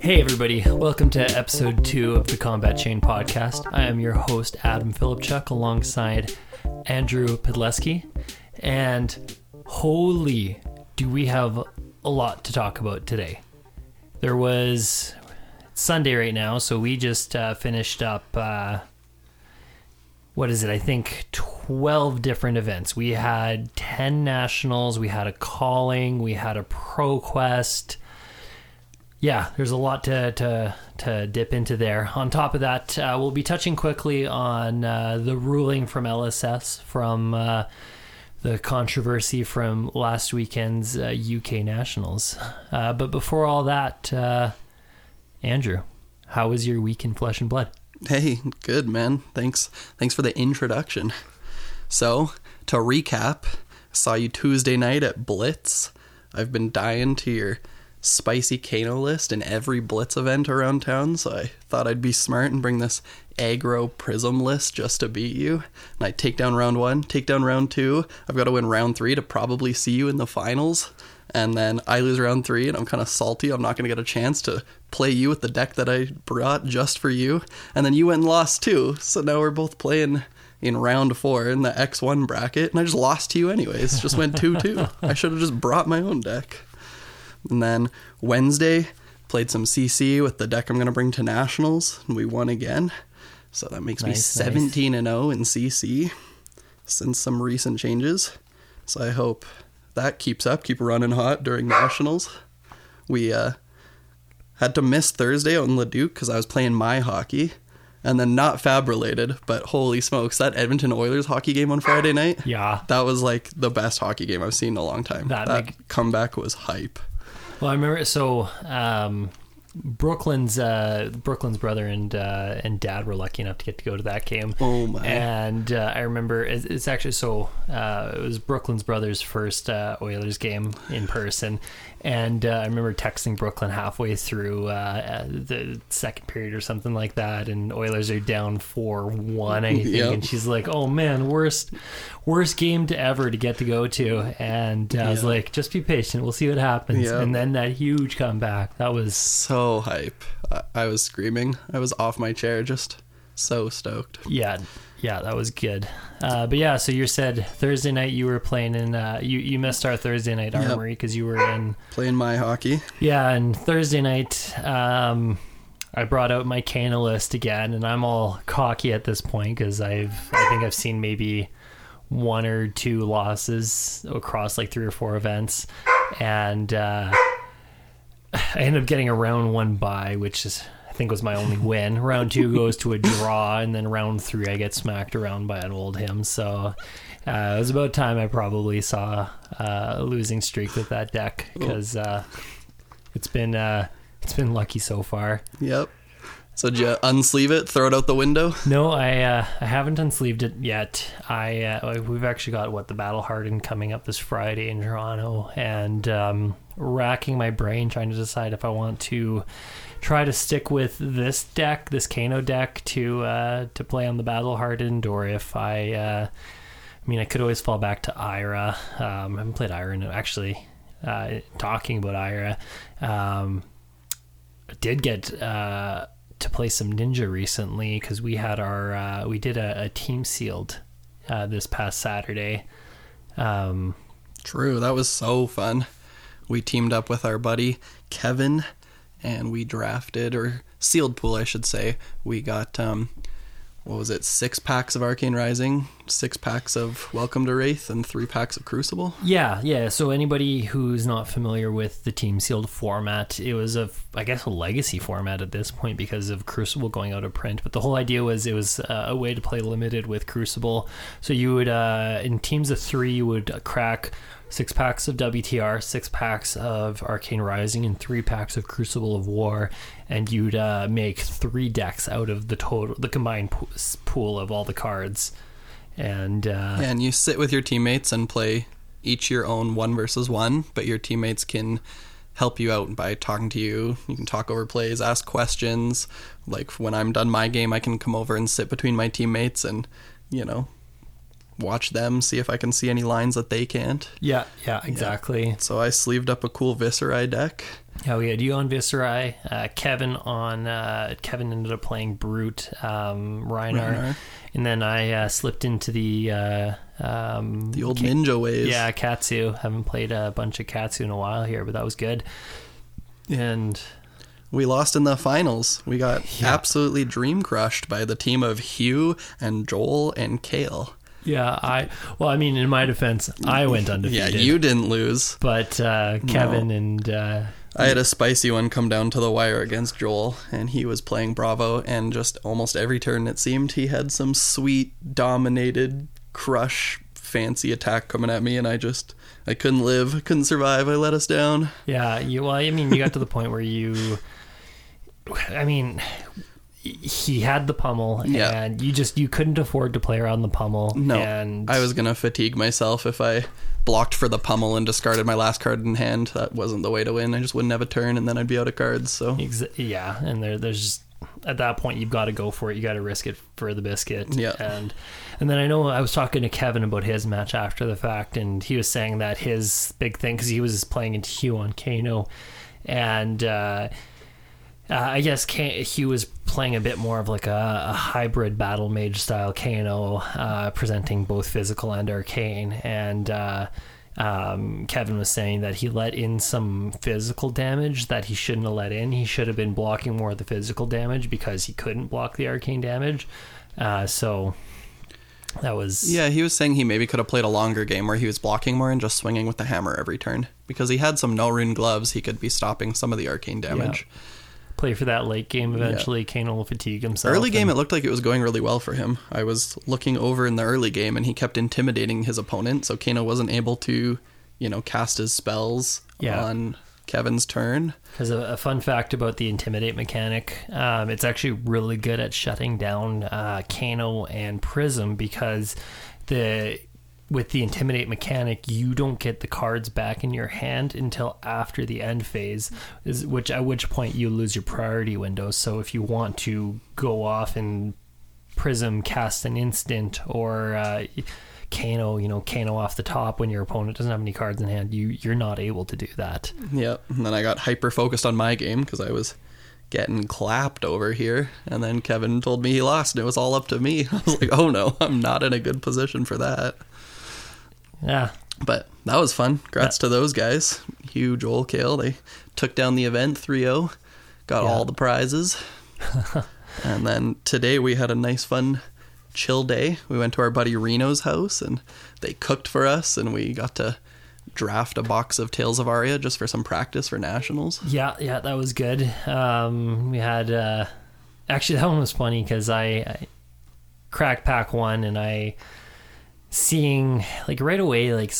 Hey everybody, welcome to episode 2 of the Combat Chain podcast. I am your host Adam Philipchuk alongside Andrew Podleski, and holy do we have a lot to talk about today. There was Sunday right now, so we just finished up, I think 12 different events. We had 10 nationals, we had a calling, we had a pro quest. Yeah, there's a lot to dip into there. On top of that, we'll be touching quickly on the ruling from LSS from the controversy from last weekend's UK Nationals. But before all that, Andrew, how was your week in Flesh and Blood? Hey, good, man. Thanks for the introduction. So, to recap, saw you Tuesday night at Blitz. I've been dying to your spicy Kano list in every Blitz event around town, so I thought I'd be smart and bring this aggro Prism list just to beat you. And I take down round 1, take down round 2. I've got to win round 3 to probably see you in the finals. And then I lose round 3 and I'm kind of salty. I'm not going to get a chance to play you with the deck that I brought just for you. And then you went and lost too. So now we're both playing in round 4 in the X1 bracket. And I just lost to you anyways. Just went 2-2. I should have just brought my own deck. And then Wednesday, played some CC with the deck I'm going to bring to Nationals. And we won again. So that makes me 17-0 in CC since some recent changes. So I hope that keeps up, keep running hot during Nationals. We had to miss Thursday on Leduc because I was playing my hockey. And then not fab related, but holy smokes, that Edmonton Oilers hockey game on Friday night. Yeah. That was like the best hockey game I've seen in a long time. That comeback was hype. Well, I remember, so Brooklyn's brother and dad were lucky enough to get to go to that game. Oh my! And I remember it's actually it was Brooklyn's brother's first Oilers game in person, and I remember texting Brooklyn halfway through the second period or something like that, and Oilers are down 4-1, I think, yep. And she's like, "Oh man, worst game to ever to get to go to," and I was like, "Just be patient, we'll see what happens." Yep. And then that huge comeback, that was so hype. I was screaming. I was off my chair, just so stoked. Yeah, that was good. But yeah, so you said Thursday night you were playing in, you missed our Thursday night armory because you were playing my hockey. Yeah, and Thursday night, I brought out my Kano list again, and I'm all cocky at this point because I think I've seen maybe one or two losses across like 3 or 4 events, and I ended up getting a round 1 bye, which is, I think, was my only win. Round 2 goes to a draw, and then round 3 I get smacked around by an Oldhim. So it was about time I probably saw a losing streak with that deck because it's been lucky so far. Yep. So did you unsleeve it? Throw it out the window? No, I haven't unsleeved it yet. We've actually got the Battle Hardened coming up this Friday in Toronto, and racking my brain trying to decide if I want to try to stick with this deck, this Kano deck, to play on the Battle Hardened, or if I could always fall back to Ira. I haven't played Ira, actually. Talking about Ira, I did get to play some Ninja recently because we had our we did a team sealed this past Saturday. True, that was so fun. We teamed up with our buddy Kevin, and we drafted, or sealed pool, I should say. We got, 6 packs of Arcane Rising, 6 packs of Welcome to Wraith, and 3 packs of Crucible? Yeah. So anybody who's not familiar with the Team Sealed format, it was, a legacy format at this point because of Crucible going out of print. But the whole idea was it was a way to play limited with Crucible. So you would, in teams of 3, you would crack 6 packs of WTR, 6 packs of Arcane Rising, and 3 packs of Crucible of War, and you'd make 3 decks out of the total, the combined pool of all the cards, and you sit with your teammates and play each your own 1v1, but your teammates can help you out by talking to you. You can talk over plays, ask questions. Like, when I'm done my game, I can come over and sit between my teammates and, you know, watch them, see if I can see any lines that they can't. Yeah, yeah, exactly. Yeah. So I sleeved up a cool Viserai deck. Oh, yeah, you on Viserai. Kevin ended up playing Brute, Rhinar. And then I slipped into the old ninja ways. Yeah, Katsu. Haven't played a bunch of Katsu in a while here, but that was good. And we lost in the finals. We got absolutely dream crushed by the team of Hugh and Joel and Kale. Yeah, I mean, in my defense, I went undefeated. Yeah, you didn't lose. But Kevin and... I had a spicy one come down to the wire against Joel, and he was playing Bravo, and just almost every turn, it seemed, he had some sweet, dominated, crush, fancy attack coming at me, and I couldn't live, couldn't survive, I let us down. Yeah, you got to the point where he had the pummel, and you couldn't afford to play around the pummel. No, and I was going to fatigue myself if I blocked for the pummel and discarded my last card in hand. That wasn't the way to win. I just wouldn't have a turn, and then I'd be out of cards. So yeah, and there's just, at that point, you've got to go for it. You got to risk it for the biscuit. Yeah, and then I know I was talking to Kevin about his match after the fact, and he was saying that his big thing, because he was playing into Hugh on Kano, and I guess he was playing a bit more of like a hybrid battle mage style Kano, presenting both physical and arcane. And Kevin was saying that he let in some physical damage that he shouldn't have let in. He should have been blocking more of the physical damage because he couldn't block the arcane damage. So that was... Yeah, he was saying he maybe could have played a longer game where he was blocking more and just swinging with the hammer every turn. Because he had some no-rune gloves, he could be stopping some of the arcane damage. Yeah. Play for that late game eventually. Kano will fatigue himself. Early game, it looked like it was going really well for him. I was looking over in the early game, and he kept intimidating his opponent, so Kano wasn't able to, cast his spells on Kevin's turn. Because a fun fact about the intimidate mechanic, it's actually really good at shutting down Kano and Prism, because with the intimidate mechanic, you don't get the cards back in your hand until after the end phase, at which point you lose your priority window. So if you want to go off and Prism cast an instant, or Kano off the top when your opponent doesn't have any cards in hand, you're not able to do that. Yep. And then I got hyper focused on my game because I was getting clapped over here, and then Kevin told me he lost, and it was all up to me. I was like, oh no, I'm not in a good position for that. Yeah. But that was fun. Congrats to those guys. Hugh, Joel, Kale, they took down the event 3-0, got all the prizes. And then today we had a nice, fun, chill day. We went to our buddy Reno's house, and they cooked for us, and we got to draft a box of Tales of Aria just for some practice for nationals. Yeah, that was good. We had... actually, that one was funny, because I cracked pack one, and I... seeing like right away, like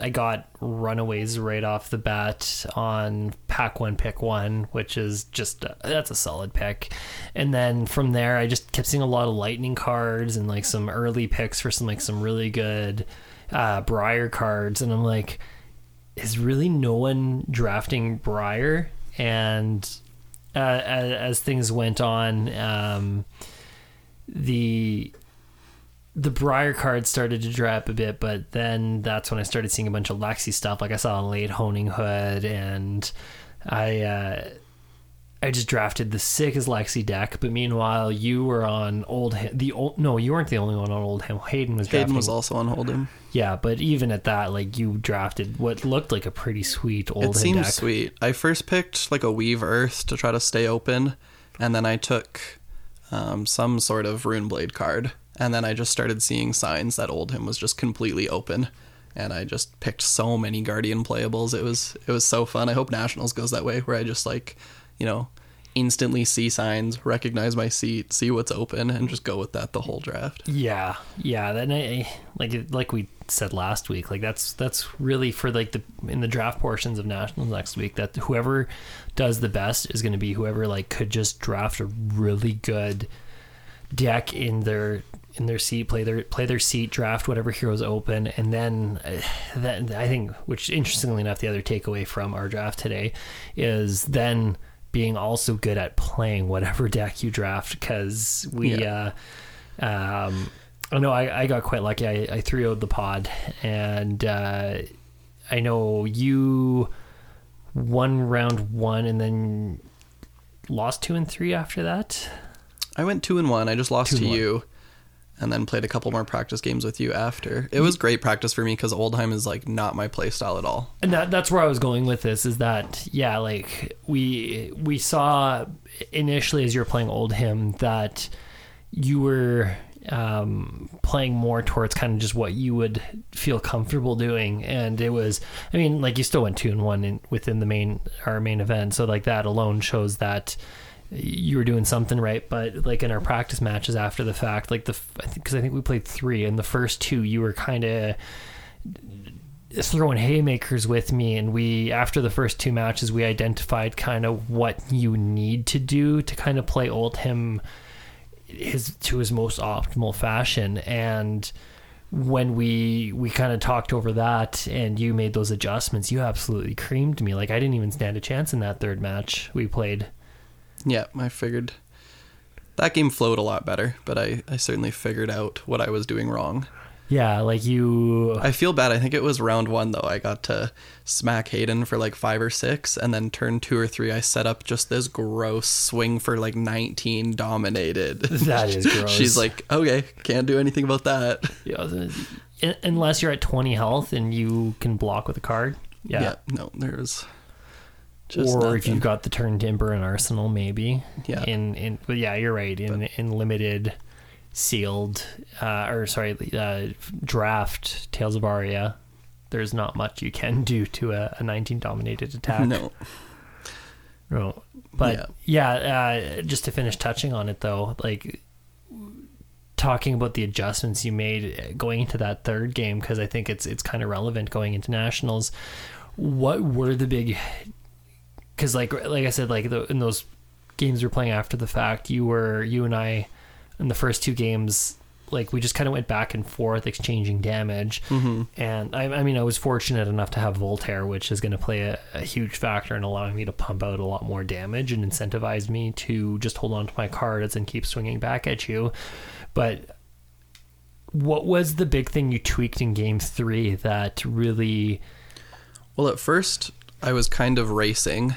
I got runaways right off the bat on pack one, pick one, which is just that's a solid pick. And then from there, I just kept seeing a lot of lightning cards and like some early picks for some really good Briar cards. And I'm like, is really no one drafting Briar? And as things went on, the Briar card started to dry up a bit, but then that's when I started seeing a bunch of Lexi stuff. Like I saw a late Honing Hood, and I just drafted the sickest Lexi deck. But meanwhile, you were on Oldhim. No, you weren't the only one on Oldhim. Hayden was also on Oldhim. Yeah, but even at that, like, you drafted what looked like a pretty sweet Oldhim deck. It seemed sweet. I first picked like a Weave Earth to try to stay open, and then I took some sort of Runeblade card, and then I just started seeing signs that Oldhim was just completely open, and I just picked so many Guardian playables. It was so fun. I hope Nationals goes that way, where I just instantly see signs, recognize my seat, see what's open, and just go with that the whole draft. Yeah. Then I, like we said last week, like that's really for like in the draft portions of Nationals next week, that whoever does the best is going to be whoever like could just draft a really good deck in their in their seat, play their seat, draft whatever heroes open, and then that, I think, which interestingly enough, the other takeaway from our draft today is then being also good at playing whatever deck you draft, because we I know I got quite lucky. I 3-0'd the pod, and I know you won round one and then lost 2 and 3 after that. I went 2 and 1. I just lost to you, and then played a couple more practice games with you after. It was great practice for me because Oldhim is like not my play style at all. And that's where I was going with this, is that, yeah, like we saw initially as you were playing Oldhim that you were playing more towards kind of just what you would feel comfortable doing. And it was, I mean, like, you still went 2 and 1 within the our main event. So like that alone shows that you were doing something right. But like in our practice matches after the fact, like I think we played 3, and the first 2 you were kind of throwing haymakers with me, and we, after the first 2 matches, we identified kind of what you need to do to kind of play Oldhim to his most optimal fashion. And when we kind of talked over that and you made those adjustments, you absolutely creamed me. Like, I didn't even stand a chance in that third match we played. Yeah, I figured that game flowed a lot better, but I certainly figured out what I was doing wrong. Yeah, like you... I feel bad. I think it was round 1, though. I got to smack Hayden for like 5 or 6, and then turn 2 or 3, I set up just this gross swing for like 19, dominated. That is gross. She's like, okay, can't do anything about that. Yeah, unless you're at 20 health and you can block with a card. Yeah, no, there's... Just or nothing. If you've got the turn timber and arsenal, maybe. Yeah. But yeah, you're right. In limited... sealed draft Tales of Aria, there's not much you can do to a 19 dominated attack. No But yeah, just to finish touching on it though, like talking about the adjustments you made going into that third game, because I think it's kind of relevant going into nationals. What were the big, because like I said, like in those games we're playing after the fact, you and I in the first 2 games, like we just kind of went back and forth exchanging damage. Mm-hmm. And I mean, I was fortunate enough to have Voltaire, which is going to play a huge factor in allowing me to pump out a lot more damage and incentivize me to just hold on to my cards and keep swinging back at you. But what was the big thing you tweaked in game 3 that really... Well, at first I was kind of racing,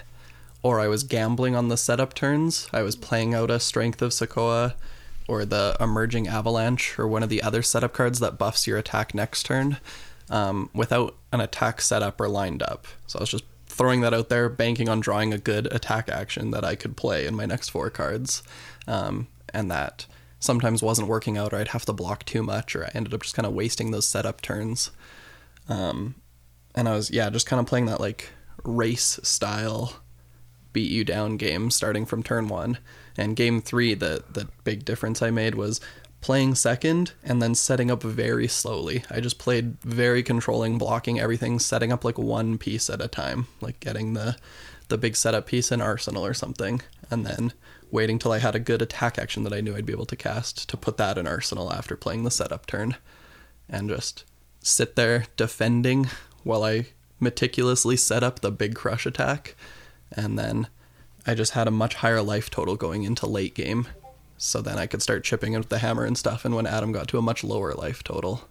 or I was gambling on the setup turns. I was playing out a Strength of Sokoa, or the Emerging Avalanche, or one of the other setup cards that buffs your attack next turn, without an attack setup or lined up. So I was just throwing that out there, banking on drawing a good attack action that I could play in my next 4 cards. And that sometimes wasn't working out, or I'd have to block too much, or I ended up just kind of wasting those setup turns. And I was, just kind of playing that like race style beat you down game starting from turn 1. And game 3, the big difference I made was playing second and then setting up very slowly. I just played very controlling, blocking everything, setting up like one piece at a time, like getting the big setup piece in arsenal or something, and then waiting till I had a good attack action that I knew I'd be able to cast to put that in arsenal after playing the setup turn, and just sit there defending while I meticulously set up the big crush attack. And then I just had a much higher life total going into late game, so then I could start chipping with the hammer and stuff, and when Adam got to a much lower life total.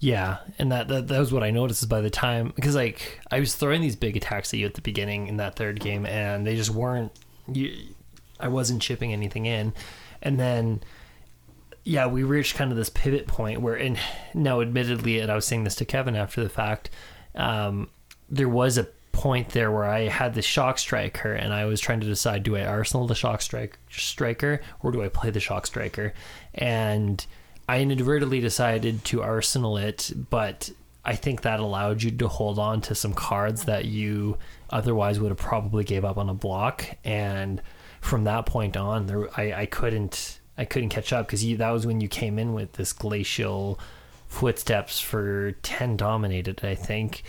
Yeah, and that was what I noticed, is by the time, because like I was throwing these big attacks at you at the beginning in that third game, and they just weren't, I wasn't chipping anything in. And then we reached kind of this pivot point where, and now admittedly, and I was saying this to Kevin after the fact, there was a point there where I had the Shock Striker, and I was trying to decide, do I arsenal the Shock Striker or do I play the Shock Striker? And I inadvertently decided to arsenal it, but I think that allowed you to hold on to some cards that you otherwise would have probably gave up on a block. And from that point on, I couldn't catch up, because that was when you came in with this Glacial Footsteps for 10 dominated, I think.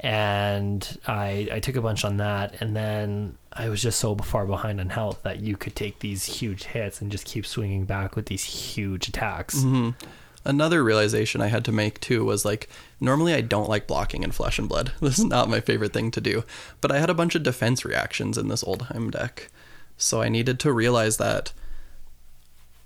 And I took a bunch on that, and then I was just so far behind on health that you could take these huge hits and just keep swinging back with these huge attacks. Mm-hmm. Another realization I had to make too was, like, normally I don't like blocking in Flesh and Blood. This is not my favorite thing to do, but I had a bunch of defense reactions in this Oldhim deck, so I needed to realize that,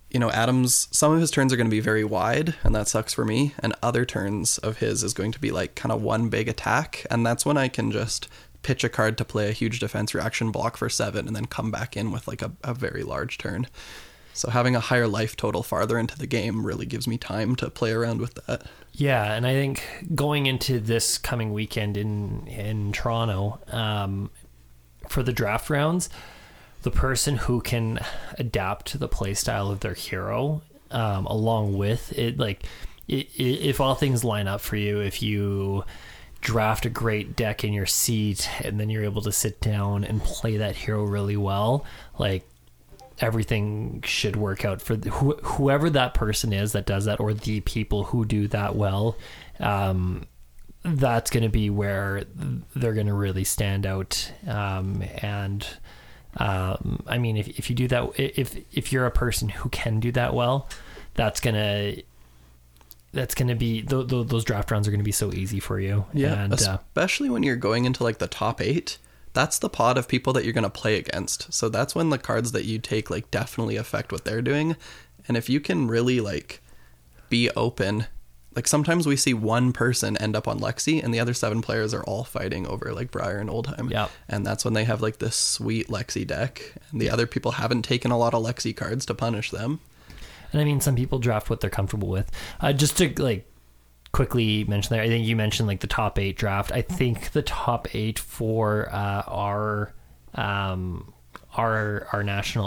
you know, Adam's, some of his turns are going to be very wide, and that sucks for me, and other turns of his is going to be like kind of one big attack, and that's when I can just pitch a card to play a huge defense reaction, block for 7, and then come back in with like a very large turn. So having a higher life total farther into the game really gives me time to play around with that. Yeah, and I think going into this coming weekend in Toronto, for the draft rounds, the person who can adapt to the playstyle of their hero, along with it, like, if all things line up for you, if you draft a great deck in your seat and then you're able to sit down and play that hero really well, like, everything should work out for whoever that person is that does that, or the people who do that well. That's going to be where they're going to really stand out. I mean, if you do that, if you're a person who can do that well, that's gonna be, those draft rounds are gonna be so easy for you. Yeah, and especially when you're going into like the top 8. That's the pot of people that you're going to play against. So that's when the cards that you take, like, definitely affect what they're doing. And if you can really, like, be open, like, sometimes we see one person end up on Lexi and the other 7 players are all fighting over, like, Briar and Oldhim. Yep. And that's when they have, like, this sweet Lexi deck, and the other people haven't taken a lot of Lexi cards to punish them. And I mean, some people draft what they're comfortable with. Just to, like, quickly mention there, I think you mentioned like the top 8 draft. I think the top 8 for our national,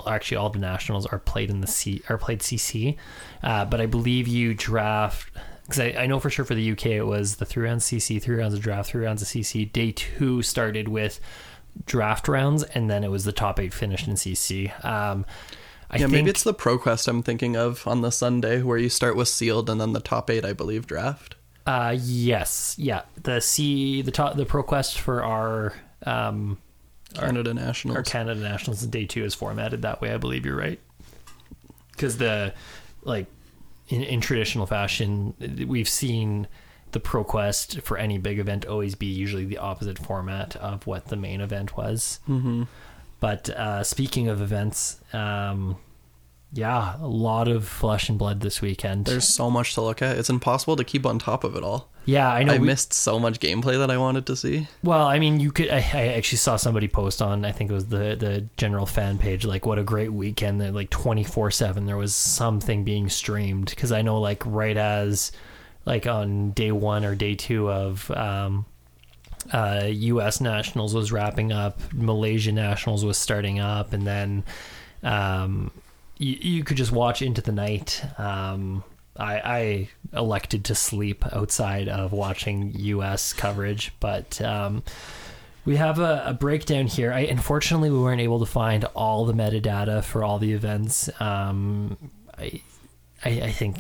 actually all the nationals are played in the CC, but I believe you draft, because I know for sure for the UK it was the 3 rounds CC, 3 rounds of draft, 3 rounds of CC. Day 2 started with draft rounds, and then it was the top 8 finished in CC. I think maybe it's the ProQuest I'm thinking of on the Sunday where you start with sealed and then the top 8, I believe, draft. Yes, yeah. The ProQuest for our Canada Nationals in day 2 is formatted that way. I believe you're right, because in traditional fashion, we've seen the ProQuest for any big event always be usually the opposite format of what the main event was. Mm-hmm. But speaking of events, a lot of Flesh and Blood this weekend. There's so much to look at. It's impossible to keep on top of it all. Yeah, I know. I missed so much gameplay that I wanted to see. Well, I mean, you could. I actually saw somebody post on, I think it was the general fan page, like, what a great weekend. That, like, 24/7, there was something being streamed. Because I know, like, right as, like, on day 1 or day 2 of U.S. Nationals was wrapping up, Malaysia Nationals was starting up, and then you could just watch into the night. I elected to sleep outside of watching U.S. coverage, but we have a breakdown here. Unfortunately, we weren't able to find all the metadata for all the events. I think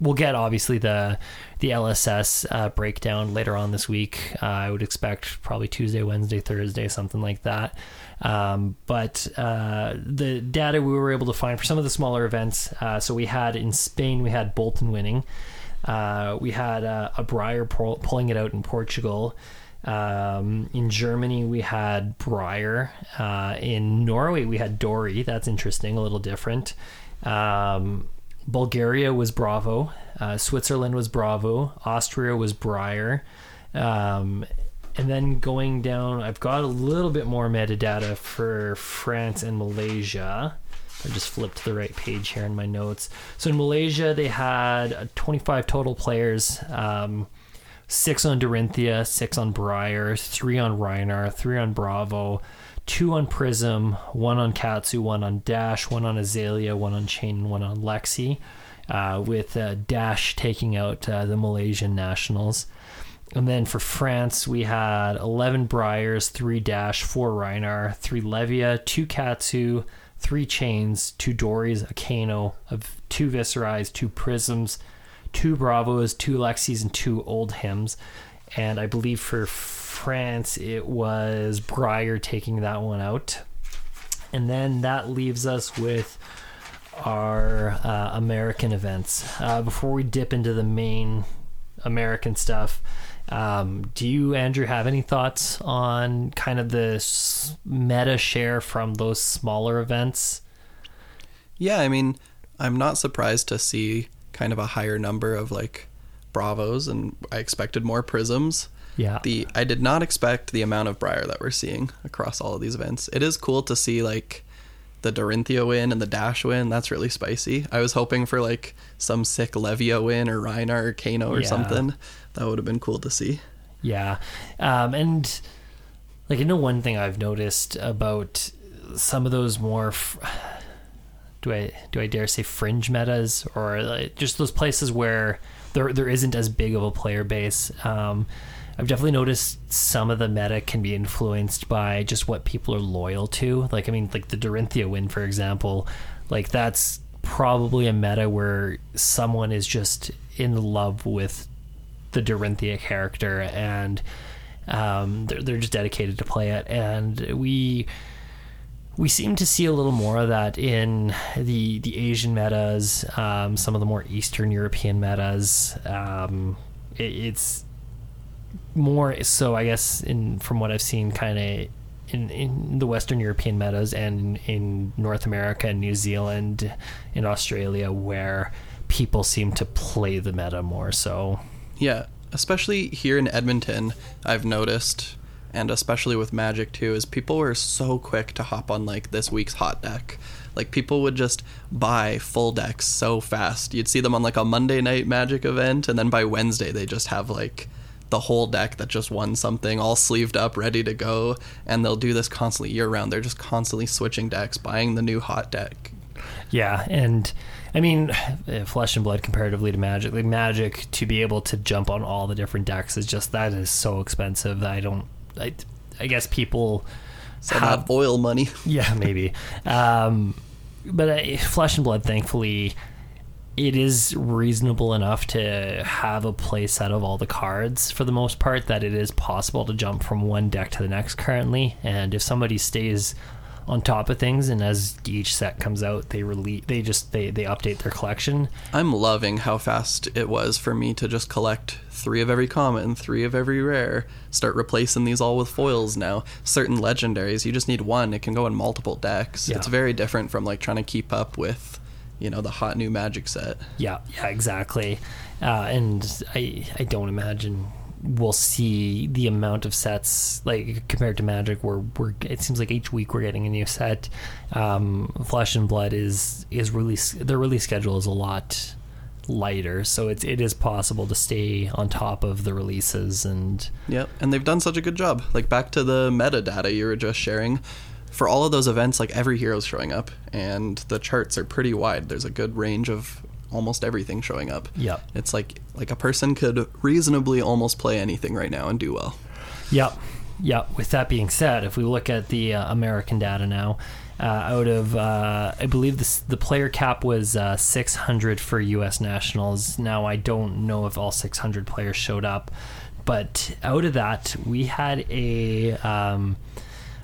we'll get, obviously, the LSS breakdown later on this week. I would expect probably Tuesday, Wednesday, Thursday, something like that. But the data we were able to find for some of the smaller events, so we had in Spain, we had Bolton winning. We had a Briar pulling it out in Portugal. In Germany, we had Briar. In Norway, we had Dory. That's interesting, a little different. Bulgaria was Bravo, Switzerland was Bravo, Austria was Briar, and then going down, I've got a little bit more metadata for France and Malaysia. I just flipped to the right page here in my notes. So in Malaysia, they had 25 total players, 6 on Dorinthea, 6 on Briar, 3 on Rhinar, 3 on Bravo, 2 on Prism, 1 on Katsu, 1 on Dash, 1 on Azalea, 1 on Chain, and 1 on Lexi, with Dash taking out the Malaysian Nationals. And then for France, we had 11 Briars, 3 Dash, 4 Rhinar, 3 Levia, 2 Katsu, 3 Chains, 2 Dories, a Kano, 2 Viserais, 2 Prisms, 2 Bravos, 2 Lexis, and 2 Oldhims. And I believe for France, it was Briar taking that one out. And then that leaves us with our American events. Before we dip into the main American stuff, do you, Andrew, have any thoughts on kind of the meta share from those smaller events? Yeah, I mean, I'm not surprised to see kind of a higher number of like Bravos, and I expected more Prisms. Yeah. I did not expect the amount of Briar that we're seeing across all of these events. It is cool to see like the Dorinthea win and the Dash win. That's really spicy. I was hoping for like some sick Levia win or Rhinar or Kano or something. That would have been cool to see. Yeah. And like, I know one thing I've noticed about some of those more, do I dare say fringe metas, or like just those places where there isn't as big of a player base. I've definitely noticed some of the meta can be influenced by just what people are loyal to. Like, I mean, like the Dorinthea win, for example, like that's probably a meta where someone is just in love with the Dorinthea character, and they're just dedicated to play it. And we seem to see a little more of that in the Asian metas, some of the more Eastern European metas. It's more so, I guess, from what I've seen kind of in the Western European metas and in North America and New Zealand and Australia, where people seem to play the meta more so. Yeah, especially here in Edmonton, I've noticed, and especially with Magic too, is people were so quick to hop on like this week's hot deck. Like people would just buy full decks so fast. You'd see them on like a Monday night Magic event, and then by Wednesday they just have like the whole deck that just won something all sleeved up, ready to go. And they'll do this constantly year round. They're just constantly switching decks, buying the new hot deck. Yeah, and I mean, Flesh and Blood comparatively to Magic, like Magic, to be able to jump on all the different decks is just, that is so expensive. I guess people have oil money. Yeah, maybe. But Flesh and Blood, thankfully, it is reasonable enough to have a play set of all the cards for the most part that it is possible to jump from one deck to the next currently. And if somebody stays on top of things, and as each set comes out, they update their collection. I'm loving how fast it was for me to just collect 3 of every common, 3 of every rare, start replacing these all with foils now. Certain legendaries, you just need one. It can go in multiple decks. Yeah. It's very different from like trying to keep up with, you know, the hot new Magic set. Yeah, exactly. And I don't imagine we'll see the amount of sets like compared to Magic where it seems like each week we're getting a new set. Flesh and Blood is really, their release schedule is a lot lighter, so it is possible to stay on top of the releases. And yeah, and they've done such a good job. Like back to the metadata you were just sharing. For all of those events, like every hero's showing up, and the charts are pretty wide. There's a good range of almost everything showing up. Yeah, it's like a person could reasonably almost play anything right now and do well. Yeah. With that being said, if we look at the American data now, out of I believe the player cap was 600 for U.S. nationals. Now I don't know if all 600 players showed up, but out of that we had a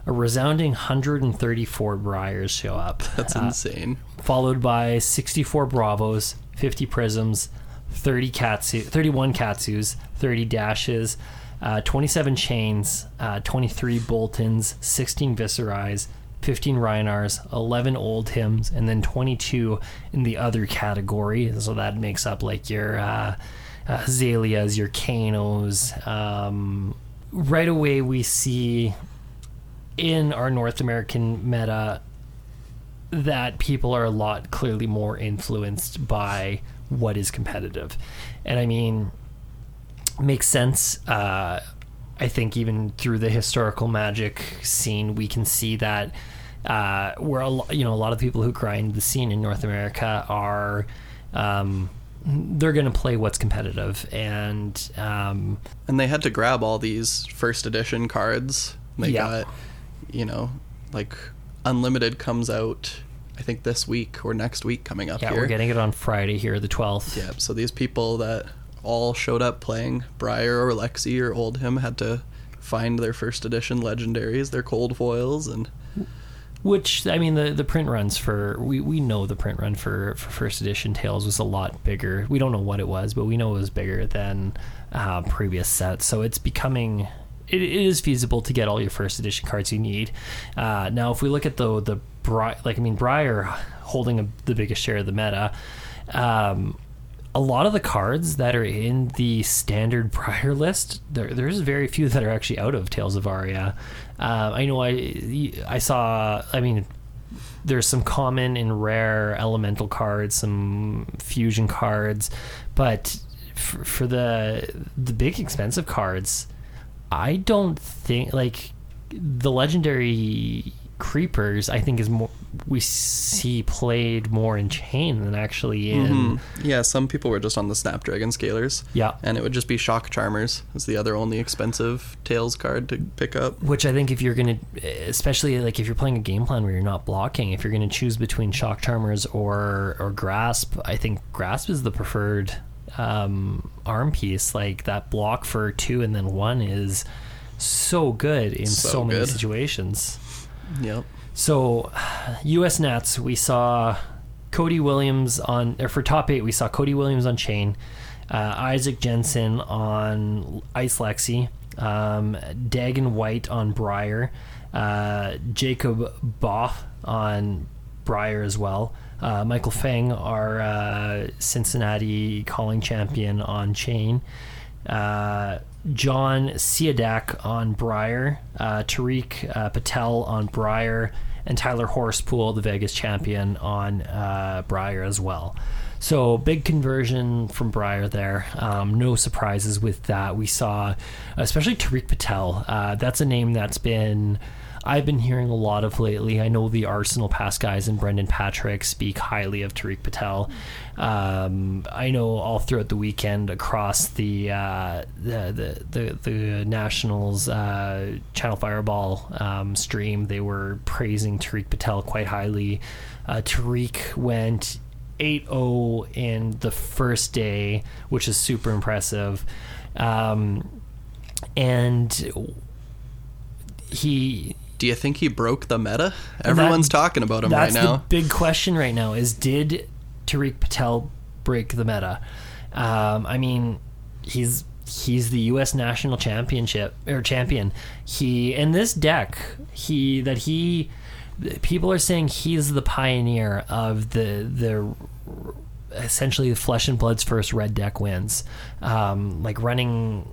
resounding 134 Briars show up. That's insane. Followed by 64 Bravos, 50 Prisms, 30 Katsu, 31 Katsus, 30 Dashes, 27 Chains, 23 Boltons, 16 Viserais, 15 Rhinars, 11 Oldhims, and then 22 in the other category. So that makes up like your Zalias, your Kanos. Right away we see in our North American meta that people are a lot clearly more influenced by what is competitive. And I mean, makes sense. I think even through the historical Magic scene, we can see that where a lot of people who grind the scene in North America are they're going to play what's competitive. And they had to grab all these first edition cards. They got, you know, like Unlimited comes out, I think this week or next week coming up. Yeah, we're getting it on Friday here, the 12th. Yeah, so these people that all showed up playing Briar or Lexi or Oldhim had to find their first edition legendaries, their cold foils, and which, I mean, the print runs for, we know the print run for first edition Tales was a lot bigger. We don't know what it was, but we know it was bigger than previous sets. So it's becoming, it is feasible to get all your first edition cards you need. Now, if we look at the Briar holding the biggest share of the meta, a lot of the cards that are in the standard Briar list, there's very few that are actually out of Tales of Aria. I know I saw, I mean, there's some common and rare elemental cards, some fusion cards, but for the big expensive cards, I don't think, like, the legendary creepers, I think, is more, we see played more in Chain than actually in. Mm-hmm. Yeah, some people were just on the Snapdragon Scalers. Yeah. And it would just be Shock Charmers as the other only expensive Tails card to pick up. Which I think if you're going to, especially like if you're playing a game plan where you're not blocking, if you're going to choose between Shock Charmers or Grasp, I think Grasp is the preferred arm piece. Like that block for 2 and then 1 is so good in so many situations. Yep. So, U.S. Nats, we saw Cody Williams on, or for top 8, we saw Cody Williams on Chain, Isaac Jensen on Ice Lexi, Dagon White on Briar, Jacob Boff on Briar as well, Michael Feng, our Cincinnati calling champion, on Chain, John Siadak on Briar, Tariq Patel on Briar, and Tyler Horspool, the Vegas champion, on Briar as well. So big conversion from Briar there. No surprises with that. We saw, especially Tariq Patel. That's a name that's been, I've been hearing a lot of lately. I know the Arsenal Pass guys and Brendan Patrick speak highly of Tariq Patel. I know all throughout the weekend across the Nationals Channel Fireball stream, they were praising Tariq Patel quite highly. Tariq went 8-0 in the first day, which is super impressive. And he... Do you think he broke the meta? Everyone's talking about him right now. That's the big question right now is, did Tariq Patel break the meta? I mean, he's the U.S. National Championship or champion. He, in this deck, he people are saying he's the pioneer of the essentially the Flesh and Blood's first red deck wins. Like running,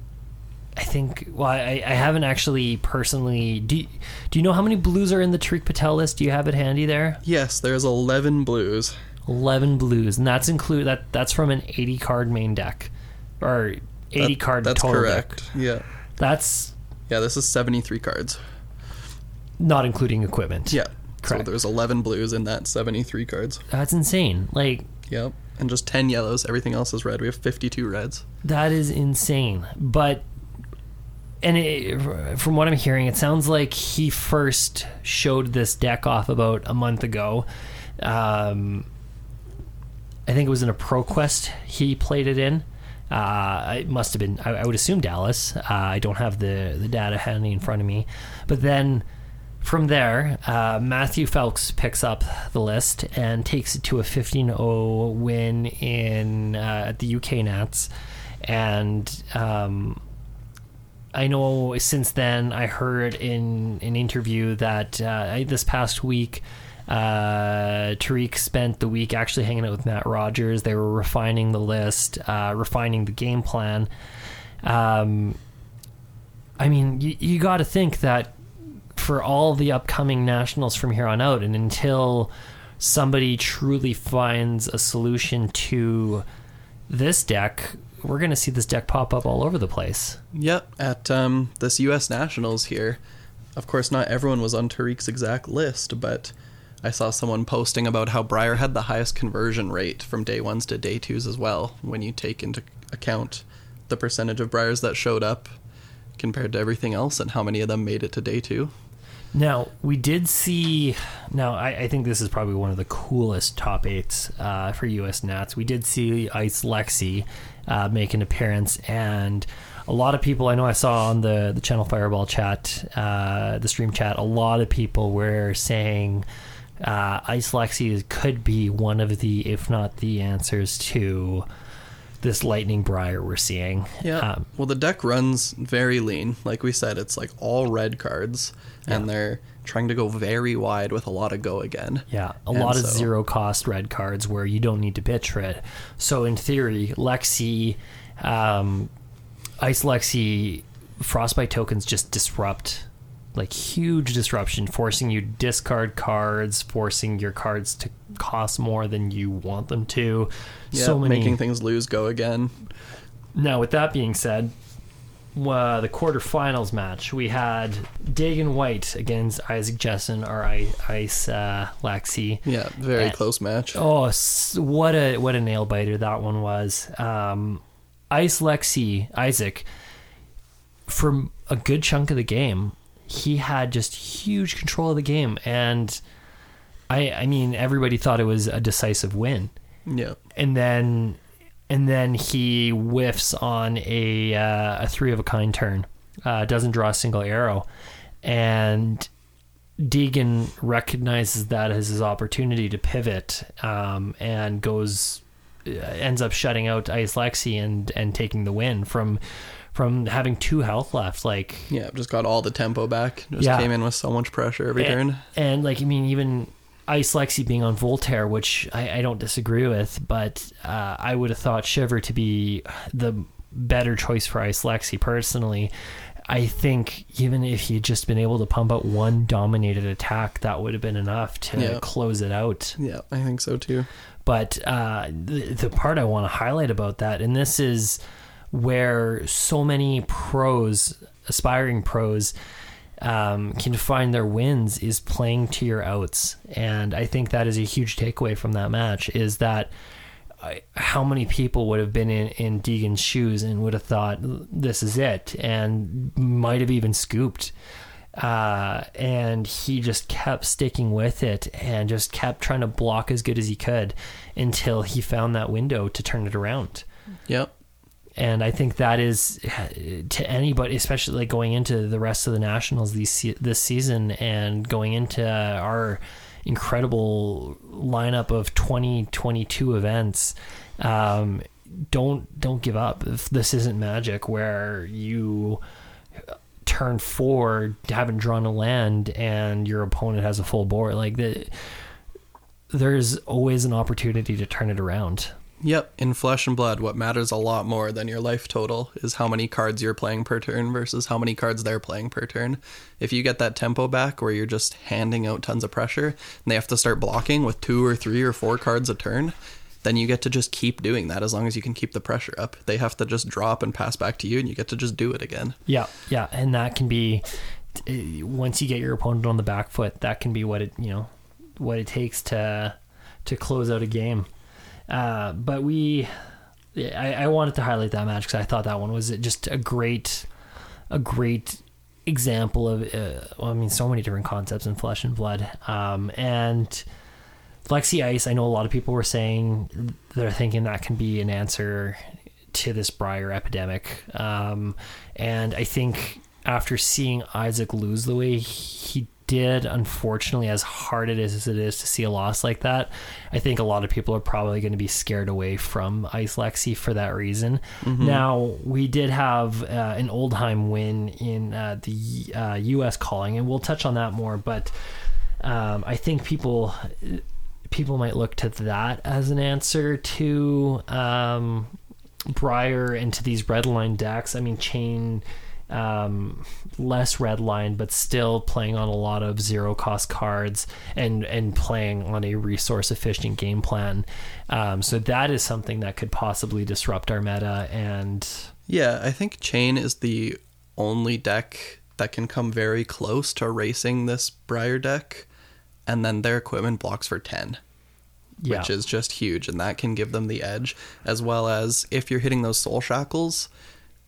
I think, well, I haven't actually personally... Do you know how many blues are in the Tariq Patel list? Do you have it handy there? Yes, there's 11 blues. 11 blues, and that's include that's from an 80-card main deck, or 80-card total correct. Deck. Yeah. That's... Yeah, this is 73 cards. Not including equipment. Yeah. Correct. So there's 11 blues in that 73 cards. That's insane. Like... Yep, and just 10 yellows. Everything else is red. We have 52 reds. That is insane, but... And it, from what I'm hearing, it sounds like he first showed this deck off about a month ago. I think it was in a ProQuest he played it in. It must have been, I would assume, Dallas. I don't have the data handy in front of me. But then from there, Matthew Felks picks up the list and takes it to a 15-0 win in at the UK Nats. And... I know since then I heard in an interview that this past week Tariq spent the week actually hanging out with Matt Rogers. They were refining the list, refining the game plan. I mean, you got to think that for all the upcoming Nationals from here on out, and until somebody truly finds a solution to this deck, we're going to see this deck pop up all over the place. Yep, at this U.S. Nationals here. Of course, not everyone was on Tariq's exact list, but I saw someone posting about how Briar had the highest conversion rate from day 1s to day 2s as well, when you take into account the percentage of Briars that showed up compared to everything else and how many of them made it to day 2. Now, we did see... Now, I think this is probably one of the coolest top 8s for U.S. Nats. We did see Ice Lexi make an appearance, and a lot of people, I know I saw on the Channel Fireball chat, the stream chat, a lot of people were saying Ice Lexi could be one of the, if not the answers to this Lightning Briar we're seeing. Yeah. Well, the deck runs very lean. Like we said, it's like all red cards, and they're trying to go very wide with a lot of go again. Yeah, a lot of zero cost red cards where you don't need to pitch for it. So in theory, Lexi, Ice Lexi, Frostbite tokens just disrupt, like huge disruption, forcing you to discard cards, forcing your cards to cost more than you want them to. Yeah, so many, making things lose go again. Now, with that being said, the quarterfinals match, we had Dagan White against Isaac Jessen, or Ice Lexi. Yeah, very close match. Oh, what a nail biter that one was. Ice Lexi, Isaac, for a good chunk of the game, he had just huge control of the game, and I mean, everybody thought it was a decisive win. Yeah, and then he whiffs on a three of a kind turn, doesn't draw a single arrow, and Deegan recognizes that as his opportunity to pivot, and ends up shutting out Ice Lexi and taking the win from having 2 health left. Like, yeah, just got all the tempo back. Just came in with so much pressure every turn. And like, I mean, even Ice Lexi being on Voltaire, which I don't disagree with, but I would have thought Shiver to be the better choice for Ice Lexi personally. I think even if he'd just been able to pump out one dominated attack, that would have been enough to close it out. Yeah, I think so too. But the part I want to highlight about that, and this is where so many pros, aspiring pros, can find their wins, is playing to your outs. And I think that is a huge takeaway from that match, is that how many people would have been in Deegan's shoes and would have thought this is it, and might have even scooped. And he just kept sticking with it and just kept trying to block as good as he could until he found that window to turn it around. Yep. And I think that is, to anybody, especially like going into the rest of the Nationals this season and going into our incredible lineup of 2022 events, don't give up. If this isn't Magic, where you turn 4, haven't drawn a land, and your opponent has a full board, like there's always an opportunity to turn it around. Yep, in Flesh and Blood, what matters a lot more than your life total is how many cards you're playing per turn versus how many cards they're playing per turn. If you get that tempo back where you're just handing out tons of pressure and they have to start blocking with 2 or 3 or 4 cards a turn, then you get to just keep doing that as long as you can keep the pressure up. They have to just drop and pass back to you, and you get to just do it again. Yeah, and that can be, once you get your opponent on the back foot, that can be what it takes to close out a game. But I wanted to highlight that match because I thought that one was just a great example of, so many different concepts in Flesh and Blood. And Lexi Ice, I know a lot of people were saying they're thinking that can be an answer to this Briar epidemic. And I think after seeing Isaac lose the way he did, unfortunately, as hard as it is to see a loss like that, I think a lot of people are probably going to be scared away from Ice Lexi for that reason. Mm-hmm. Now, we did have an Oldhim win in the U.S. calling, and we'll touch on that more, but I think people might look to that as an answer to Briar and to these red line decks. I mean, Chain, less red line, but still playing on a lot of zero cost cards and playing on a resource efficient game plan. So that is something that could possibly disrupt our meta. And yeah, I think Chain is the only deck that can come very close to erasing this Briar deck. And then their equipment blocks for 10. Yeah. Which is just huge, and that can give them the edge, as well as if you're hitting those soul shackles,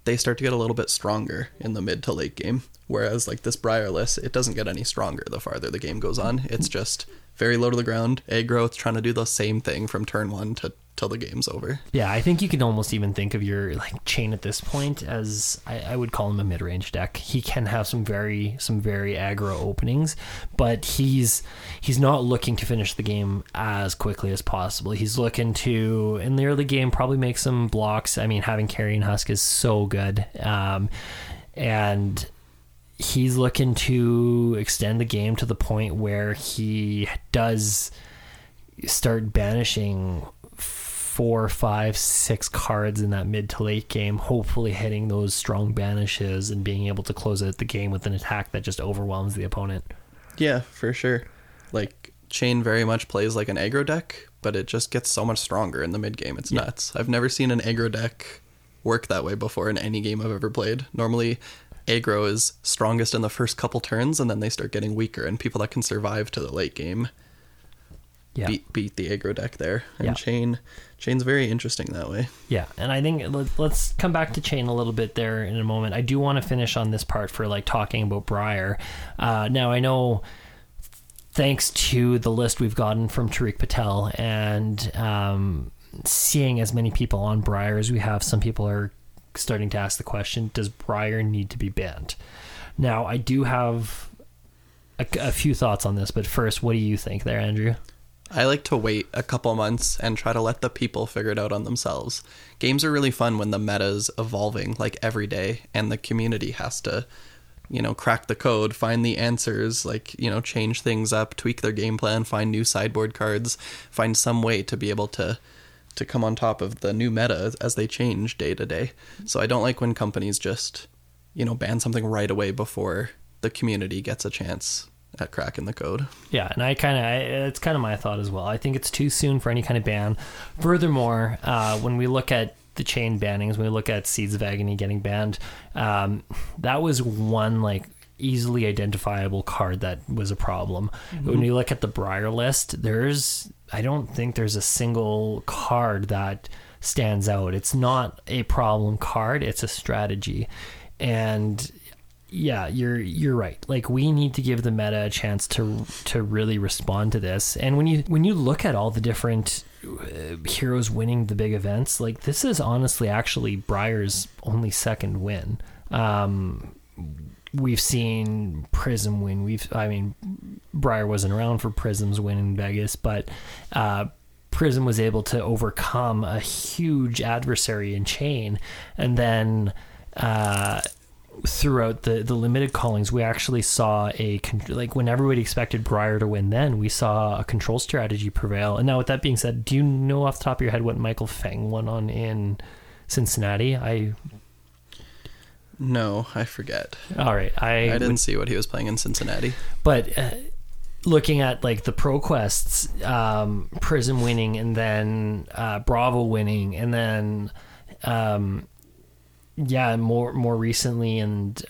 they start to get a little bit stronger in the mid to late game. Whereas like this Briar list, it doesn't get any stronger the farther the game goes on. It's just very low to the ground, aggro, it's trying to do the same thing from turn 1 to till the game's over. Yeah, I think you can almost even think of your like Chain at this point as I would call him a mid-range deck. He can have some very aggro openings, but he's not looking to finish the game as quickly as possible. He's looking to, in the early game, probably make some blocks. I mean, having Carrion Husk is so good, and he's looking to extend the game to the point where he does start banishing 4, 5, 6 cards in that mid to late game, hopefully hitting those strong banishes and being able to close out the game with an attack that just overwhelms the opponent. Yeah, for sure. Like, Chain very much plays like an aggro deck, but it just gets so much stronger in the mid game. It's nuts. I've never seen an aggro deck work that way before in any game I've ever played. Normally, aggro is strongest in the first couple turns, and then they start getting weaker, and people that can survive to the late game beat the aggro deck there. And Chain's very interesting that way. Yeah, and I think let's come back to Chain a little bit there in a moment. I do want to finish on this part for like talking about Briar. Now I know, thanks to the list we've gotten from Tariq Patel and seeing as many people on Briar as we have, some people are starting to ask the question, does Briar need to be banned? Now I do have a few thoughts on this, but first, what do you think there, Andrew? I like to wait a couple months and try to let the people figure it out on themselves. Games are really fun when the meta's evolving, like, every day, and the community has to, you know, crack the code, find the answers, like, you know, change things up, tweak their game plan, find new sideboard cards, find some way to be able to come on top of the new meta as they change day to day. So I don't like when companies just, you know, ban something right away before the community gets a chance at cracking the code. Yeah, and it's kind of my thought as well. I think it's too soon for any kind of ban. Furthermore, when we look at the Chain bannings, when we look at Seeds of Agony getting banned, that was one like easily identifiable card that was a problem. Mm-hmm. When we look at the Briar list, I don't think there's a single card that stands out. It's not a problem card, it's a strategy. And yeah, you're right. Like, we need to give the meta a chance to really respond to this. And when you look at all the different heroes winning the big events, like, this is honestly actually Briar's only second win. We've seen Prism win. Briar wasn't around for Prism's win in Vegas, but Prism was able to overcome a huge adversary in Chain, and then throughout the limited callings, we actually saw when everybody expected Briar to win, then we saw a control strategy prevail. And now, with that being said, do you know off the top of your head what Michael Feng won on in Cincinnati? No, I forget. All right. I didn't see what he was playing in Cincinnati. But looking at like the pro quests, Prism winning, and then Bravo winning, and then more recently, and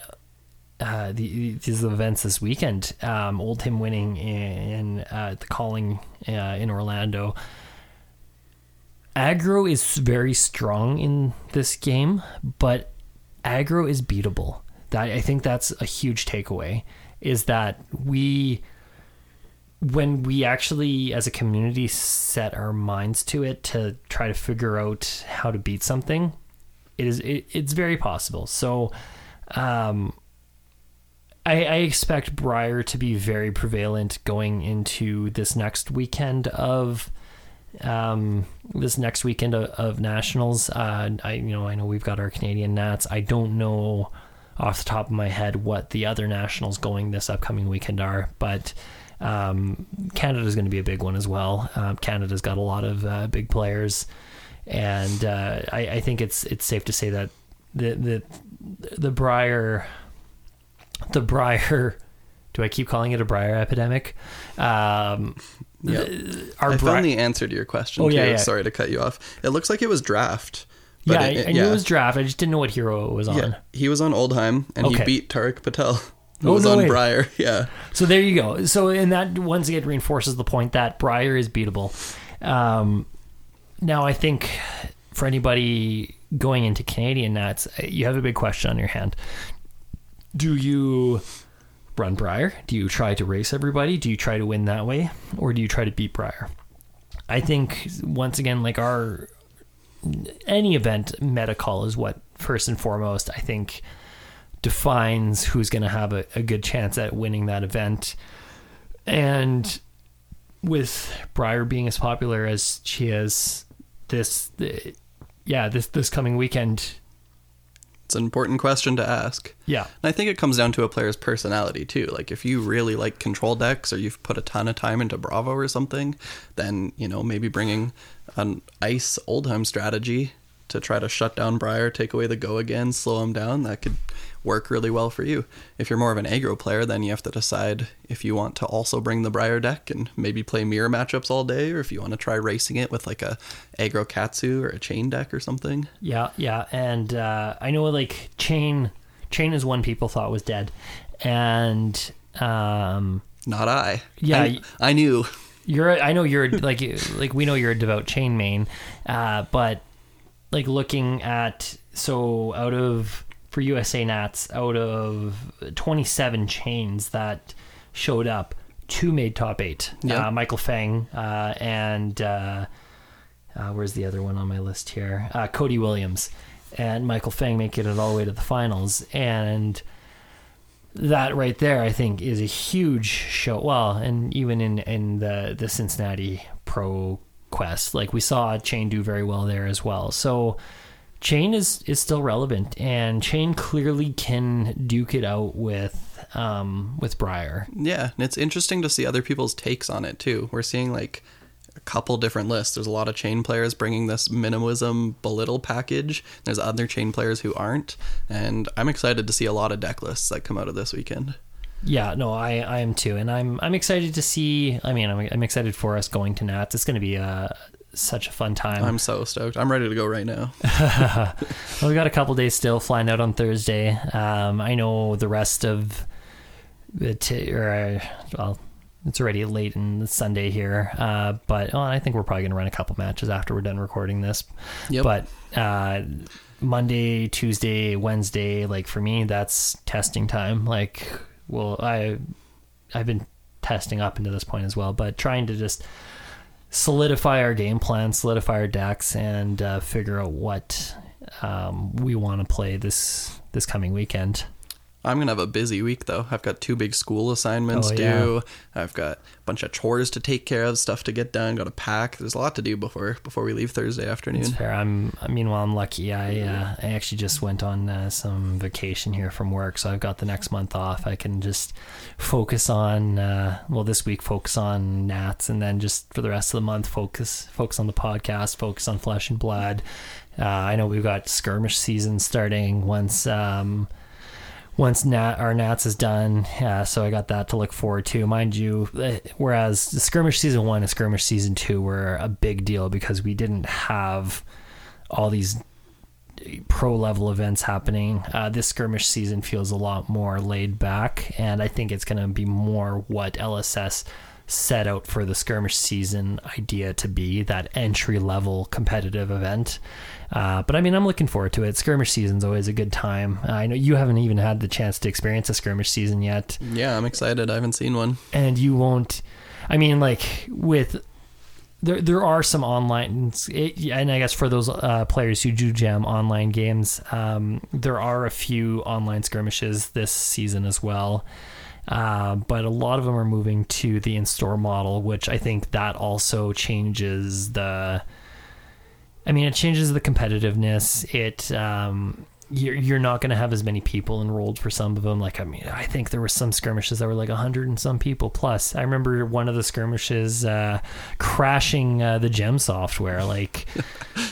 these events this weekend, Oldhim winning in the calling in Orlando. Aggro is very strong in this game, but aggro is beatable. That, I think that's a huge takeaway, is that when we actually as a community set our minds to it to try to figure out how to beat something, It's very possible. So I expect Briar to be very prevalent going into this next weekend of nationals. I know we've got our Canadian Nats. I don't know off the top of my head what the other nationals going this upcoming weekend are, but Canada's going to be a big one as well. Canada's got a lot of big players. And I think it's safe to say that the Briar, do I keep calling it a Briar epidemic? Yep. I found the answer to your question. Oh, too. Yeah. Sorry to cut you off. It looks like it was draft. But yeah, I knew it was draft. I just didn't know what hero it was on. Yeah, he was on Oldhim, and he beat Tariq Patel. It was on Briar. Yeah. So there you go. So, and that once again reinforces the point that Briar is beatable. Now, I think for anybody going into Canadian Nats, you have a big question on your hand. Do you run Briar? Do you try to race everybody? Do you try to win that way? Or do you try to beat Briar? I think once again, like any event, meta call is what first and foremost I think defines who's going to have a good chance at winning that event. And with Briar being as popular as she is, this coming weekend, it's an important question to ask. Yeah. And I think it comes down to a player's personality too. Like if you really like control decks or you've put a ton of time into Bravo or something, then, you know, maybe bringing an ice Oldhim strategy to try to shut down Briar, take away the go again, slow him down, that could work really well for you. If you're more of an aggro player, then you have to decide if you want to also bring the Briar deck and maybe play mirror matchups all day, or if you want to try racing it with like a aggro Katsu or a Chain deck or something. Yeah. And I know like Chain is one people thought was dead, and not I. Yeah, I knew. I know you're like we know you're a devout Chain main, but like looking at for USA Nats, out of 27 chains that showed up, 2 made top 8. Yeah. Michael Feng and where's the other one on my list here? Cody Williams and Michael Feng make it all the way to the finals. And that right there, I think, is a huge show. Well, and even in the Cincinnati Pro Quest, like we saw Chain do very well there as well. So Chain is still relevant, and Chain clearly can duke it out with Briar. Yeah, and it's interesting to see other people's takes on it too. We're seeing like a couple different lists. There's a lot of Chain players bringing this minimalism belittle package. There's other Chain players who aren't, and I'm excited to see a lot of deck lists that come out of this weekend. Yeah, no, I am too, and I'm excited to see. I mean, I'm excited for us going to Nats. It's going to be such a fun time. I'm so stoked. I'm ready to go right now. Well, we got a couple days still, flying out on Thursday. I know the rest of it's already late in Sunday here, but I think we're probably going to run a couple matches after we're done recording this. Yep. But Monday, Tuesday, Wednesday, like for me, that's testing time. Like, well, I've been testing up into this point as well, but trying to just solidify our game plan, solidify our decks, and figure out what we want to play this coming weekend. I'm going to have a busy week, though. I've got 2 big school assignments due. Yeah. I've got a bunch of chores to take care of, stuff to get done, got to pack. There's a lot to do before we leave Thursday afternoon. That's fair. Meanwhile, I'm lucky. I actually just went on some vacation here from work, so I've got the next month off. I can just focus on, this week, focus on Nats, and then just for the rest of the month, focus on the podcast, focus on Flesh and Blood. I know we've got skirmish season starting once our Nats is done, so I got that to look forward to. Mind you, whereas the Skirmish Season 1 and Skirmish Season 2 were a big deal because we didn't have all these pro-level events happening, this Skirmish Season feels a lot more laid back, and I think it's going to be more what LSS set out for the Skirmish Season idea to be, that entry-level competitive event. But I mean, I'm looking forward to it. Skirmish season's always a good time. I know you haven't even had the chance to experience a skirmish season yet. Yeah, I'm excited. I haven't seen one. And you won't. I mean, like with there are some online, and I guess for those players who do jam online games, there are a few online skirmishes this season as well. But a lot of them are moving to the in-store model, which I think that also changes it changes the competitiveness. It you're not going to have as many people enrolled for some of them. Like, I mean, I think there were some skirmishes that were like 100 and some people plus. I remember one of the skirmishes crashing the gem software. Like,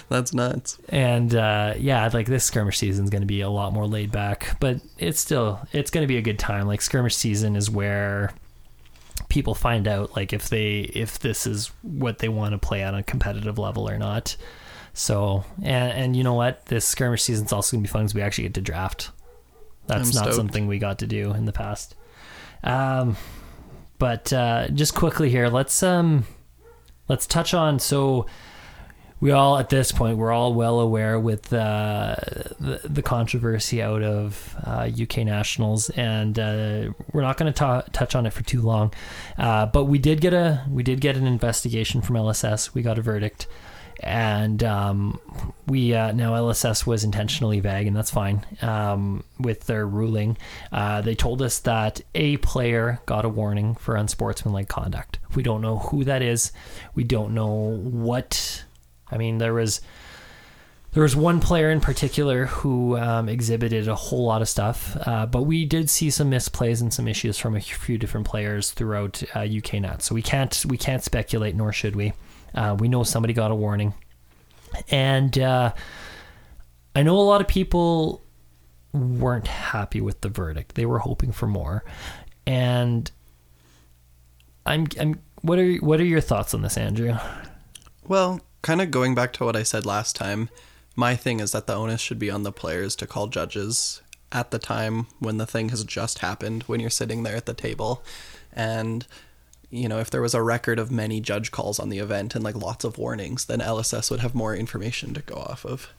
that's nuts. And this skirmish season is going to be a lot more laid back, but it's going to be a good time. Like, skirmish season is where people find out like if this is what they want to play on a competitive level or not. So, and you know what? This skirmish season's also going to be fun because we actually get to draft. That's not something we got to do in the past. But just quickly here, let's touch on. So we all, at this point, we're all well aware with the controversy out of UK Nationals, and we're not going to touch on it for too long. But we did get an investigation from LSS. We got a verdict, and now LSS was intentionally vague, and that's fine with their ruling. They told us that a player got a warning for unsportsmanlike conduct. We don't know who that is. We don't know what. I mean, there was one player in particular who exhibited a whole lot of stuff, but we did see some misplays and some issues from a few different players throughout UK Nats. So we can't speculate, nor should we. We know somebody got a warning, and I know a lot of people weren't happy with the verdict. They were hoping for more, and what are your thoughts on this, Andrew? Well, kind of going back to what I said last time, my thing is that the onus should be on the players to call judges at the time when the thing has just happened, when you're sitting there at the table. And, you know, if there was a record of many judge calls on the event and like lots of warnings, then LSS would have more information to go off of.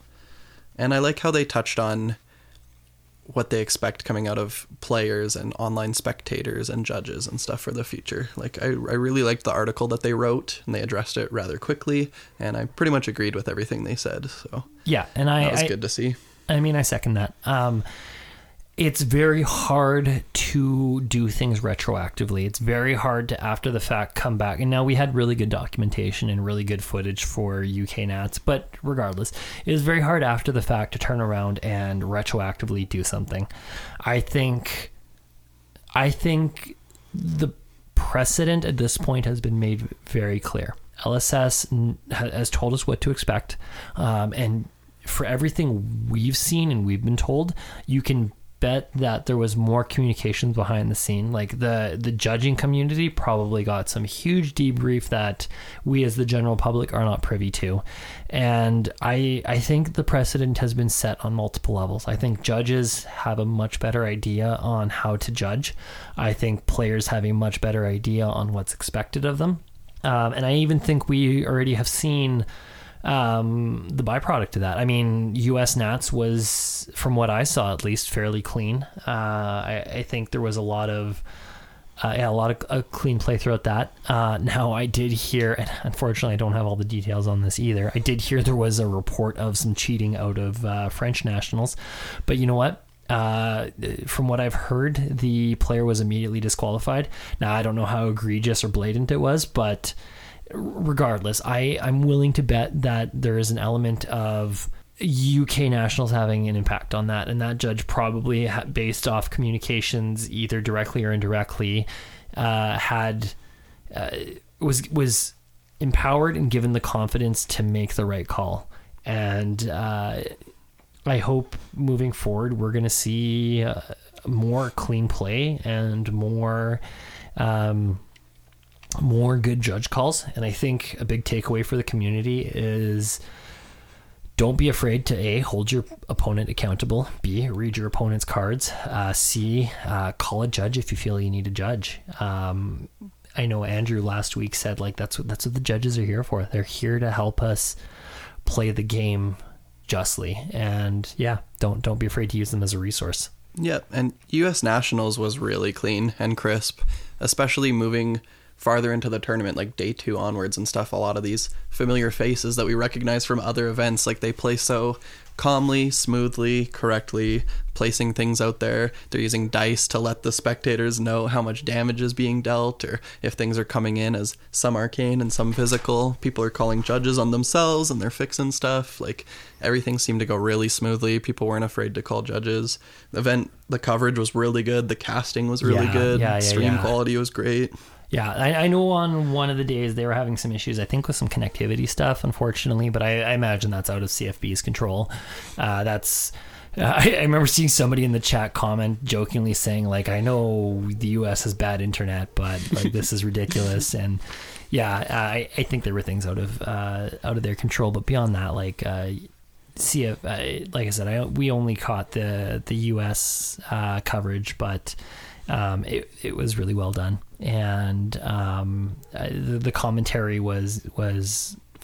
And I like how they touched on what they expect coming out of players and online spectators and judges and stuff for the future. Like, I really liked the article that they wrote, and they addressed it rather quickly, and I pretty much agreed with everything they said. So yeah, and that was good to see. I mean, I second that. It's very hard to do things retroactively. It's very hard to, after the fact, come back. And now we had really good documentation and really good footage for UK Nats, but regardless, it is very hard after the fact to turn around and retroactively do something. I think the precedent at this point has been made very clear. LSS has told us what to expect, and for everything we've seen and we've been told, you can bet that there was more communications behind the scene. Like the judging community probably got some huge debrief that we as the general public are not privy to. And I think the precedent has been set on multiple levels. I think judges have a much better idea on how to judge. I think players have a much better idea on what's expected of them. And I even think we already have seen the byproduct of that. I mean, US Nats was, from what I saw at least, fairly clean. I think there was a lot of clean play throughout that. Now I did hear, and unfortunately I don't have all the details on this either, I did hear there was a report of some cheating out of French Nationals, but you know what? From what I've heard, the player was immediately disqualified. Now I don't know how egregious or blatant it was, but regardless, I'm willing to bet that there is an element of UK Nationals having an impact on that, and that judge probably, based off communications either directly or indirectly, was empowered and given the confidence to make the right call. And I hope moving forward we're going to see more clean play and more good judge calls. And I think a big takeaway for the community is don't be afraid to A, hold your opponent accountable, B, read your opponent's cards, C, call a judge if you feel you need a judge. I know Andrew last week said, like, that's what the judges are here for. They're here to help us play the game justly. And yeah, don't be afraid to use them as a resource. Yep. And US Nationals was really clean and crisp, especially moving farther into the tournament, like day 2 onwards and stuff. A lot of these familiar faces that we recognize from other events, like, they play so calmly, smoothly, correctly, placing things out there. They're using dice to let the spectators know how much damage is being dealt, or if things are coming in as some arcane and some physical. People are calling judges on themselves and they're fixing stuff. Like, everything seemed to go really smoothly. People weren't afraid to call judges. The coverage was really good. The casting was really good. Stream quality was great. Yeah, I know on one of the days they were having some issues, I think, with some connectivity stuff, unfortunately, but I imagine that's out of CFB's control. I remember seeing somebody in the chat comment jokingly saying, like, I know the U.S. has bad internet, but, like, this is ridiculous. And yeah, I think there were things out of their control. But beyond that, like, like I said, we only caught the U.S. Coverage, but it was really well done. And the commentary was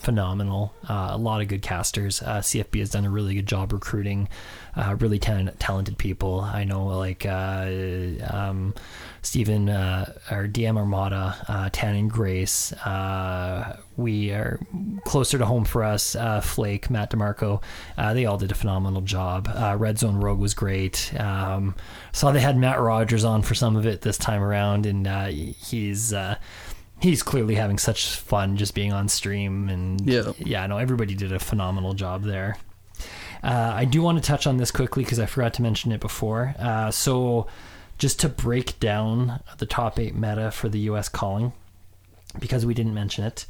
phenomenal. A lot of good casters. CFB has done a really good job recruiting really talented people. I know like Stephen, our DM Armada, Tannen Grace. We are closer to home for us. Flake, Matt DeMarco, they all did a phenomenal job. Red Zone Rogue was great. Saw they had Matt Rogers on for some of it this time around, and he's clearly having such fun just being on stream. And yeah, no, everybody did a phenomenal job there. I do want to touch on this quickly because I forgot to mention it before. So just to break down the top 8 meta for the US calling, because we didn't mention it,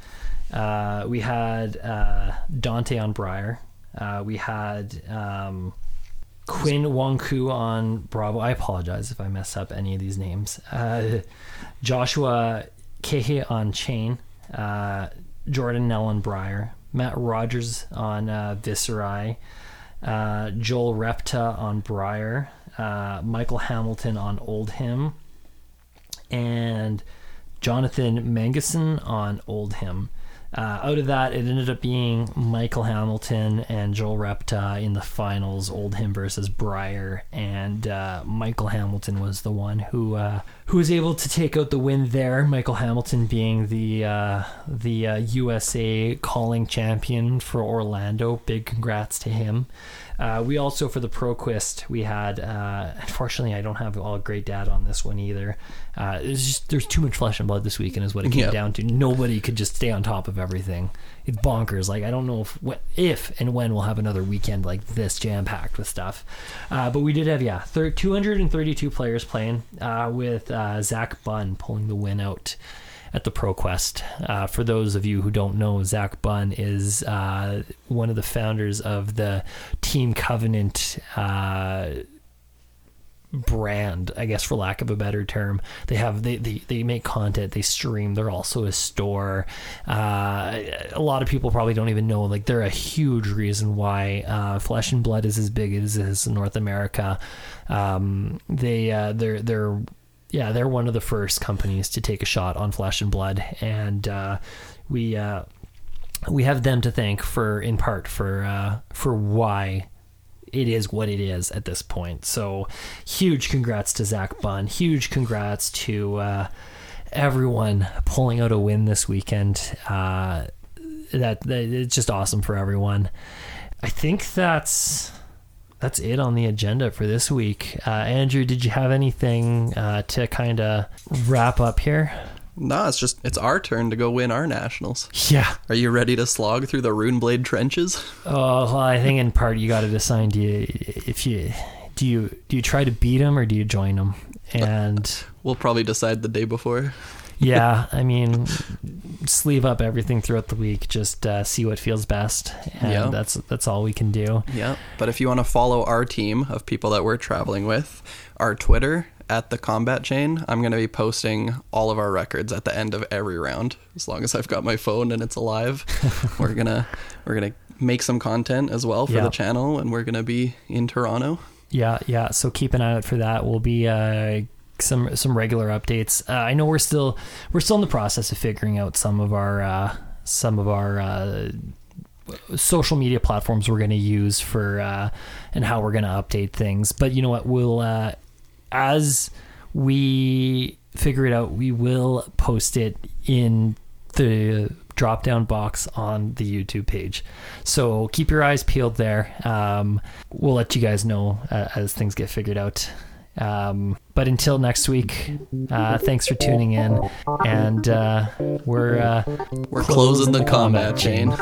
we had Dante on Briar. We had Quinn Wongku on Bravo. I apologize if I mess up any of these names. Joshua Kehe on Chain, Jordan Nell on Briar, Matt Rogers on Viserai, Joel Repta on Briar, Michael Hamilton on Oldhim, and Jonathan Mangason on Oldhim. Out of that, it ended up being Michael Hamilton and Joel Repta in the finals, Oldhim versus Briar, and Michael Hamilton was the one who was able to take out the win there. Michael Hamilton being the USA calling champion for Orlando. Big congrats to him. We also, for the ProQuest, we had, unfortunately, I don't have all great data on this one either. There's too much Flesh and Blood this weekend is what it came down to. Nobody could just stay on top of everything. It's bonkers. Like, I don't know if and when we'll have another weekend like this jam-packed with stuff. But we did have, 232 players playing with Zach Bunn pulling the win out at the ProQuest. For those of you who don't know, Zach Bunn is one of the founders of the Team Covenant brand, I guess, for lack of a better term. They make content, they stream, they're also a store. A lot of people probably don't even know, like, they're a huge reason why Flesh and Blood is as big as it is in North America. They're one of the first companies to take a shot on Flesh and Blood, and we have them to thank for why it is what it is at this point. So huge congrats to Zach Bunn. Huge congrats to everyone pulling out a win this weekend. That it's just awesome for everyone. I think that's it on the agenda for this week. Andrew, did you have anything to kind of wrap up here? No, it's our turn to go win our nationals. Yeah. Are you ready to slog through the Runeblade trenches? Oh, well, I think in part you got to decide, do you try to beat them or do you join them? And we'll probably decide the day before. Yeah, I mean, sleeve up everything throughout the week. Just see what feels best, and that's all we can do. Yeah, but if you want to follow our team of people that we're traveling with, our Twitter at the Combat Chain, I'm going to be posting all of our records at the end of every round, as long as I've got my phone and it's alive. we're gonna make some content as well for the channel, and we're gonna be in Toronto. Yeah. So keep an eye out for that. We'll be some regular updates. I know we're still in the process of figuring out some of our social media platforms we're going to use for and how we're going to update things. But you know what, we'll as we figure it out, we will post it in the drop down box on the YouTube page, so keep your eyes peeled there. We'll let you guys know as things get figured out. But until next week, thanks for tuning in, and we're closing the combat chain.